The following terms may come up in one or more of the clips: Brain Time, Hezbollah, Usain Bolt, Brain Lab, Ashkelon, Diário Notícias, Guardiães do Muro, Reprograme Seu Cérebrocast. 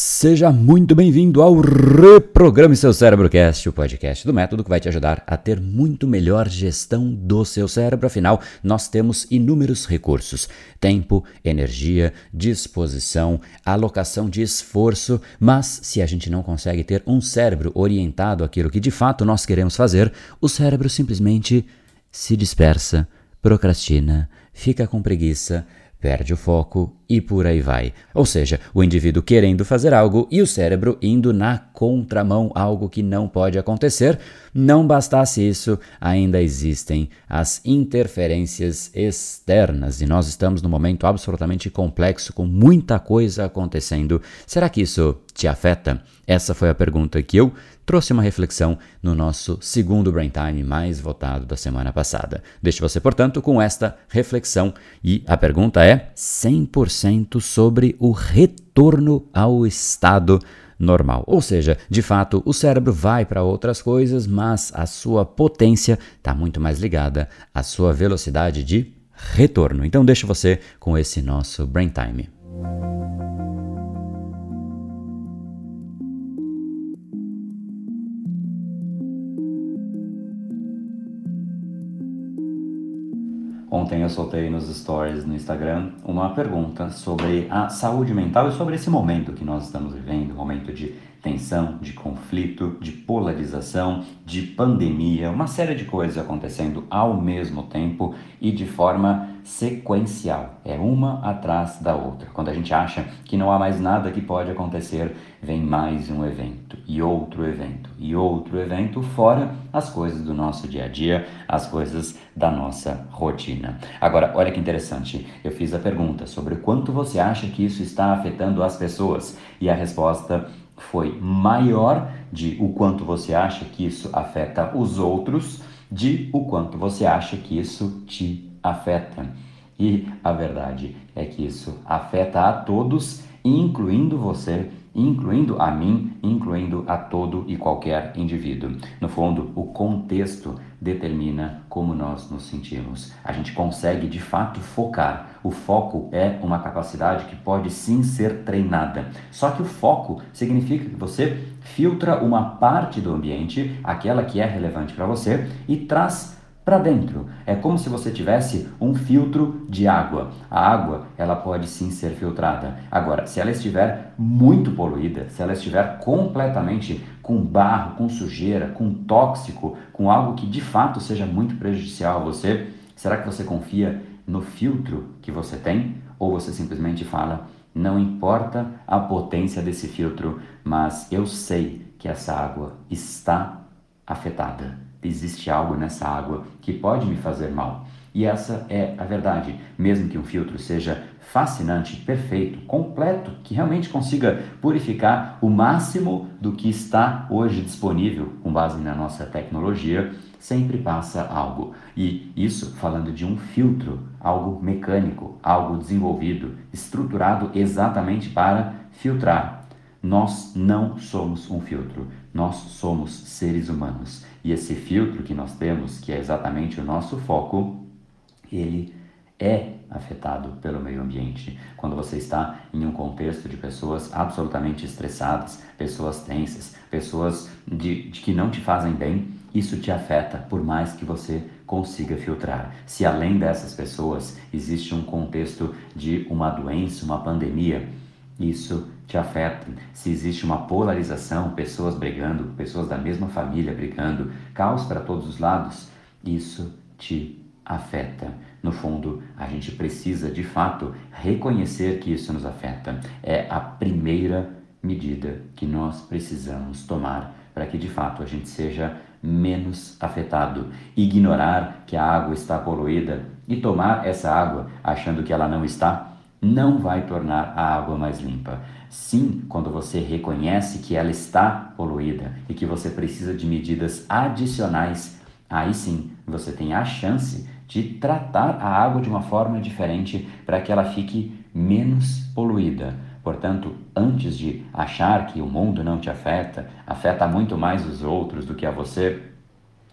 Seja muito bem-vindo ao Reprograme Seu Cérebrocast, o podcast do método que vai te ajudar a ter muito melhor gestão do seu cérebro. Afinal, nós temos inúmeros recursos: tempo, energia, disposição, alocação de esforço, mas se a gente não consegue ter um cérebro orientado àquilo que de fato nós queremos fazer, o cérebro simplesmente se dispersa, procrastina, fica com preguiça, perde o foco e por aí vai. Ou seja, o indivíduo querendo fazer algo e o cérebro indo na contramão, algo que não pode acontecer. Não bastasse isso, ainda existem as interferências externas e nós estamos num momento absolutamente complexo, com muita coisa acontecendo. Será que isso te afeta? Essa foi a pergunta que eu trouxe uma reflexão no nosso segundo Brain Time mais votado da semana passada. Deixo você, portanto, com esta reflexão. E a pergunta é 100% sobre o retorno ao estado normal. Ou seja, de fato, o cérebro vai para outras coisas, mas a sua potência está muito mais ligada à sua velocidade de retorno. Então, deixo você com esse nosso Brain Time. Ontem eu soltei nos stories no Instagram uma pergunta sobre a saúde mental e sobre esse momento que nós estamos vivendo, um momento de tensão, de conflito, de polarização, de pandemia, uma série de coisas acontecendo ao mesmo tempo e de forma sequencial, é uma atrás da outra. Quando a gente acha que não há mais nada que pode acontecer, vem mais um evento e outro evento e outro evento, fora as coisas do nosso dia a dia, as coisas da nossa rotina. Agora, olha que interessante, eu fiz a pergunta sobre o quanto você acha que isso está afetando as pessoas e a resposta foi maior de o quanto você acha que isso afeta os outros, de o quanto você acha que isso te afeta. E a verdade é que isso afeta a todos, incluindo você, incluindo a mim, incluindo a todo e qualquer indivíduo. No fundo, o contexto determina como nós nos sentimos. A gente consegue, de fato, focar. O foco é uma capacidade que pode sim ser treinada. Só que o foco significa que você filtra uma parte do ambiente, aquela que é relevante para você, e traz para dentro. É como se você tivesse um filtro de água. A água, ela pode sim ser filtrada. Agora, se ela estiver muito poluída, se ela estiver completamente com barro, com sujeira, com tóxico, com algo que de fato seja muito prejudicial a você, será que você confia no filtro que você tem? Ou você simplesmente fala, não importa a potência desse filtro, mas eu sei que essa água está afetada. Existe algo nessa água que pode me fazer mal. E essa é a verdade. Mesmo que um filtro seja fascinante, perfeito, completo, que realmente consiga purificar o máximo do que está hoje disponível com base na nossa tecnologia, sempre passa algo. E isso falando de um filtro, algo mecânico, algo desenvolvido, estruturado exatamente para filtrar. Nós não somos um filtro, nós somos seres humanos. E esse filtro que nós temos, que é exatamente o nosso foco, ele é afetado pelo meio ambiente. Quando você está em um contexto de pessoas absolutamente estressadas, pessoas tensas, pessoas de que não te fazem bem, isso te afeta por mais que você consiga filtrar. Se além dessas pessoas existe um contexto de uma doença, uma pandemia, isso te afeta. Se existe uma polarização, pessoas brigando, pessoas da mesma família brigando, caos para todos os lados, isso te afeta. No fundo, a gente precisa, de fato, reconhecer que isso nos afeta. É a primeira medida que nós precisamos tomar para que, de fato, a gente seja menos afetado. Ignorar que a água está poluída e tomar essa água achando que ela não está, não vai tornar a água mais limpa. Sim, quando você reconhece que ela está poluída e que você precisa de medidas adicionais, aí sim você tem a chance de tratar a água de uma forma diferente para que ela fique menos poluída. Portanto, antes de achar que o mundo não te afeta, afeta muito mais os outros do que a você,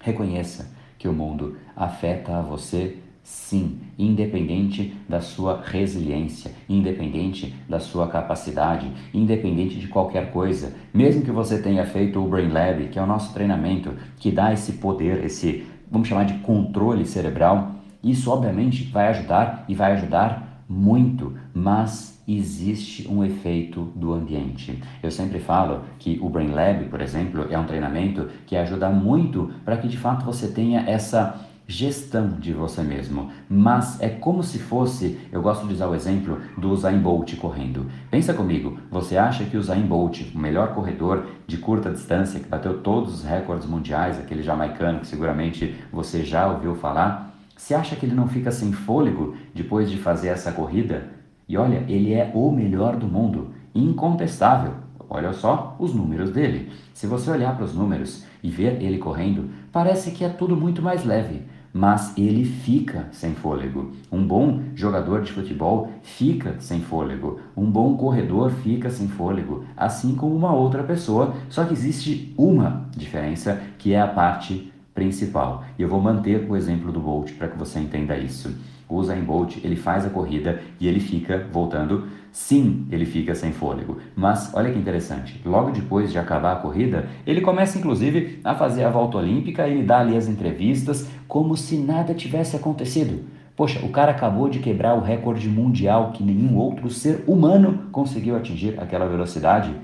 reconheça que o mundo afeta a você sim, independente da sua resiliência, independente da sua capacidade, independente de qualquer coisa. Mesmo que você tenha feito o Brain Lab, que é o nosso treinamento, que dá esse poder, esse, vamos chamar de controle cerebral, isso obviamente vai ajudar e vai ajudar muito, mas existe um efeito do ambiente. Eu sempre falo que o Brain Lab, por exemplo, é um treinamento que ajuda muito para que de fato você tenha essa gestão de você mesmo, mas é como se fosse, eu gosto de usar o exemplo do Usain Bolt correndo. Pensa comigo, você acha que o Usain Bolt, o melhor corredor de curta distância, que bateu todos os recordes mundiais, aquele jamaicano que seguramente você já ouviu falar, você acha que ele não fica sem fôlego depois de fazer essa corrida? E olha, ele é o melhor do mundo, incontestável. Olha só os números dele. Se você olhar para os números e ver ele correndo, parece que é tudo muito mais leve. Mas ele fica sem fôlego. Um bom jogador de futebol fica sem fôlego. Um bom corredor fica sem fôlego, assim como uma outra pessoa. Só que existe uma diferença, que é a parte principal. E eu vou manter o exemplo do Bolt para que você entenda isso. O Usain Bolt, ele faz a corrida e ele fica voltando. Sim, ele fica sem fôlego, mas olha que interessante, logo depois de acabar a corrida, ele começa inclusive a fazer a volta olímpica, ele dá ali as entrevistas como se nada tivesse acontecido. Poxa, o cara acabou de quebrar o recorde mundial que nenhum outro ser humano conseguiu atingir, aquela velocidade,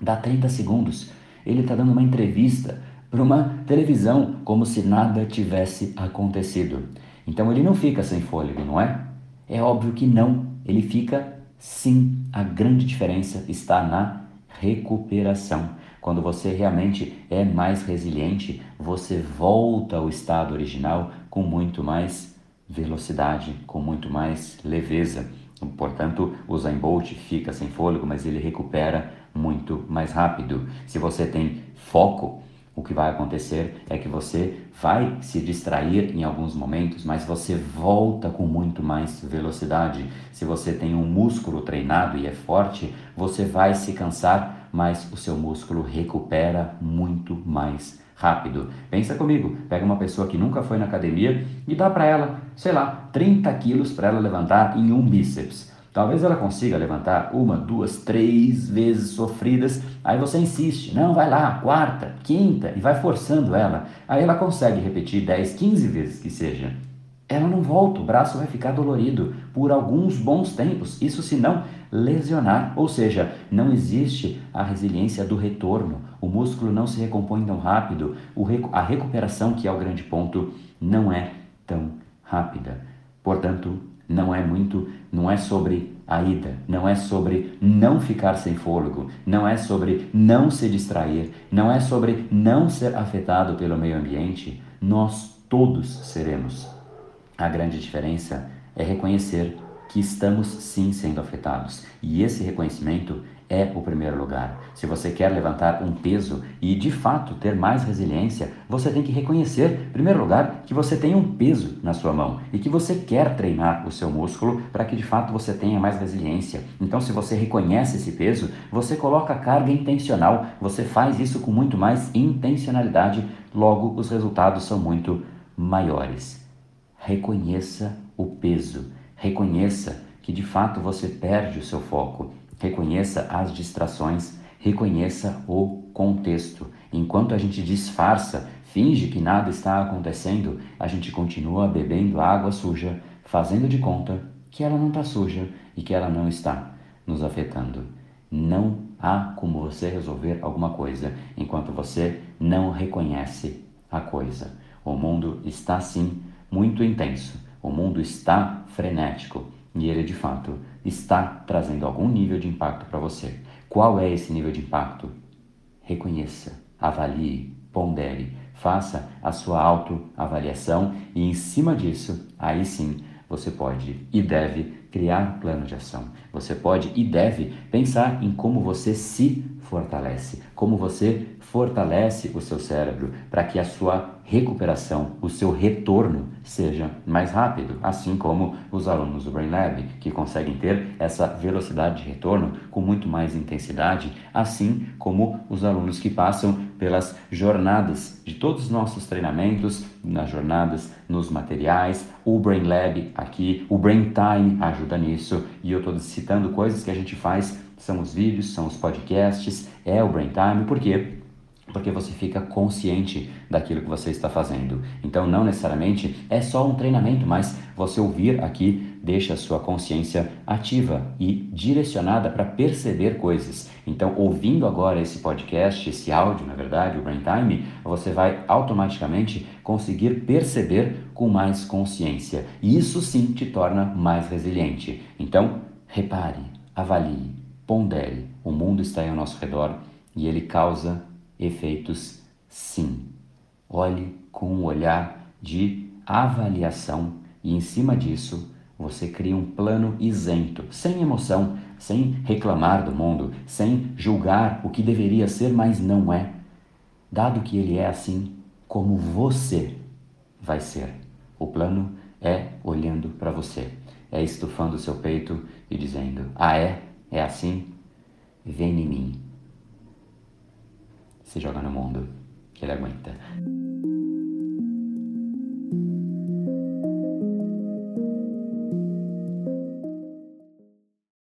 dá 30 segundos. Ele está dando uma entrevista para uma televisão como se nada tivesse acontecido. Então ele não fica sem fôlego, não é? É óbvio que não, ele fica. Sim, a grande diferença está na recuperação. Quando você realmente é mais resiliente, você volta ao estado original com muito mais velocidade, com muito mais leveza. Portanto, o Usain Bolt fica sem fôlego, mas ele recupera muito mais rápido. Se você tem foco, o que vai acontecer é que você vai se distrair em alguns momentos, mas você volta com muito mais velocidade. Se você tem um músculo treinado e é forte, você vai se cansar, mas o seu músculo recupera muito mais rápido. Pensa comigo, pega uma pessoa que nunca foi na academia e dá para ela, sei lá, 30 quilos para ela levantar em um bíceps. Talvez ela consiga levantar uma, duas, três vezes sofridas, aí você insiste, não, vai lá, quarta, quinta, e vai forçando ela. Aí ela consegue repetir 10, 15 vezes que seja. Ela não volta, o braço vai ficar dolorido por alguns bons tempos, isso se não lesionar. Ou seja, não existe a resiliência do retorno, o músculo não se recompõe tão rápido, a recuperação, que é o grande ponto, não é tão rápida. Portanto, não é sobre a ida, não é sobre não ficar sem fôlego, não é sobre não se distrair, não é sobre não ser afetado pelo meio ambiente. Nós todos seremos. A grande diferença é reconhecer que estamos sim sendo afetados. E esse reconhecimento é o primeiro lugar. Se você quer levantar um peso e de fato ter mais resiliência, você tem que reconhecer, em primeiro lugar, que você tem um peso na sua mão e que você quer treinar o seu músculo para que de fato você tenha mais resiliência. Então, se você reconhece esse peso, você coloca carga intencional, você faz isso com muito mais intencionalidade, logo os resultados são muito maiores. Reconheça o peso, reconheça que de fato você perde o seu foco. Reconheça as distrações, reconheça o contexto. Enquanto a gente disfarça, finge que nada está acontecendo, a gente continua bebendo água suja, fazendo de conta que ela não está suja e que ela não está nos afetando. Não há como você resolver alguma coisa enquanto você não reconhece a coisa. O mundo está, sim, muito intenso. O mundo está frenético e ele, de fato, está trazendo algum nível de impacto para você. Qual é esse nível de impacto? Reconheça, avalie, pondere, faça a sua autoavaliação e em cima disso, aí sim, você pode e deve criar um plano de ação. Você pode e deve pensar em como você se fortalece. Como você fortalece o seu cérebro para que a sua recuperação, o seu retorno seja mais rápido, assim como os alunos do Brain Lab, que conseguem ter essa velocidade de retorno com muito mais intensidade, assim como os alunos que passam pelas jornadas de todos os nossos treinamentos, nas jornadas, nos materiais, o Brain Lab aqui, o Brain Time ajuda nisso, e eu estou citando coisas que a gente faz, são os vídeos, são os podcasts, é o Brain Time, por quê? Porque você fica consciente daquilo que você está fazendo. Então, não necessariamente é só um treinamento, mas você ouvir aqui deixa a sua consciência ativa e direcionada para perceber coisas. Então, ouvindo agora esse podcast, esse áudio, na verdade, o Brain Time, você vai automaticamente conseguir perceber com mais consciência. E isso sim te torna mais resiliente. Então, repare, avalie, pondere. O mundo está ao nosso redor e ele causa efeitos, sim. Olhe com um olhar de avaliação e, em cima disso, você cria um plano isento, sem emoção, sem reclamar do mundo, sem julgar o que deveria ser, mas não é. Dado que ele é assim, como você vai ser. O plano é olhando para você, é estufando o seu peito e dizendo: ah, é? É assim? Vem em mim. Se joga no mundo, que ele aguenta.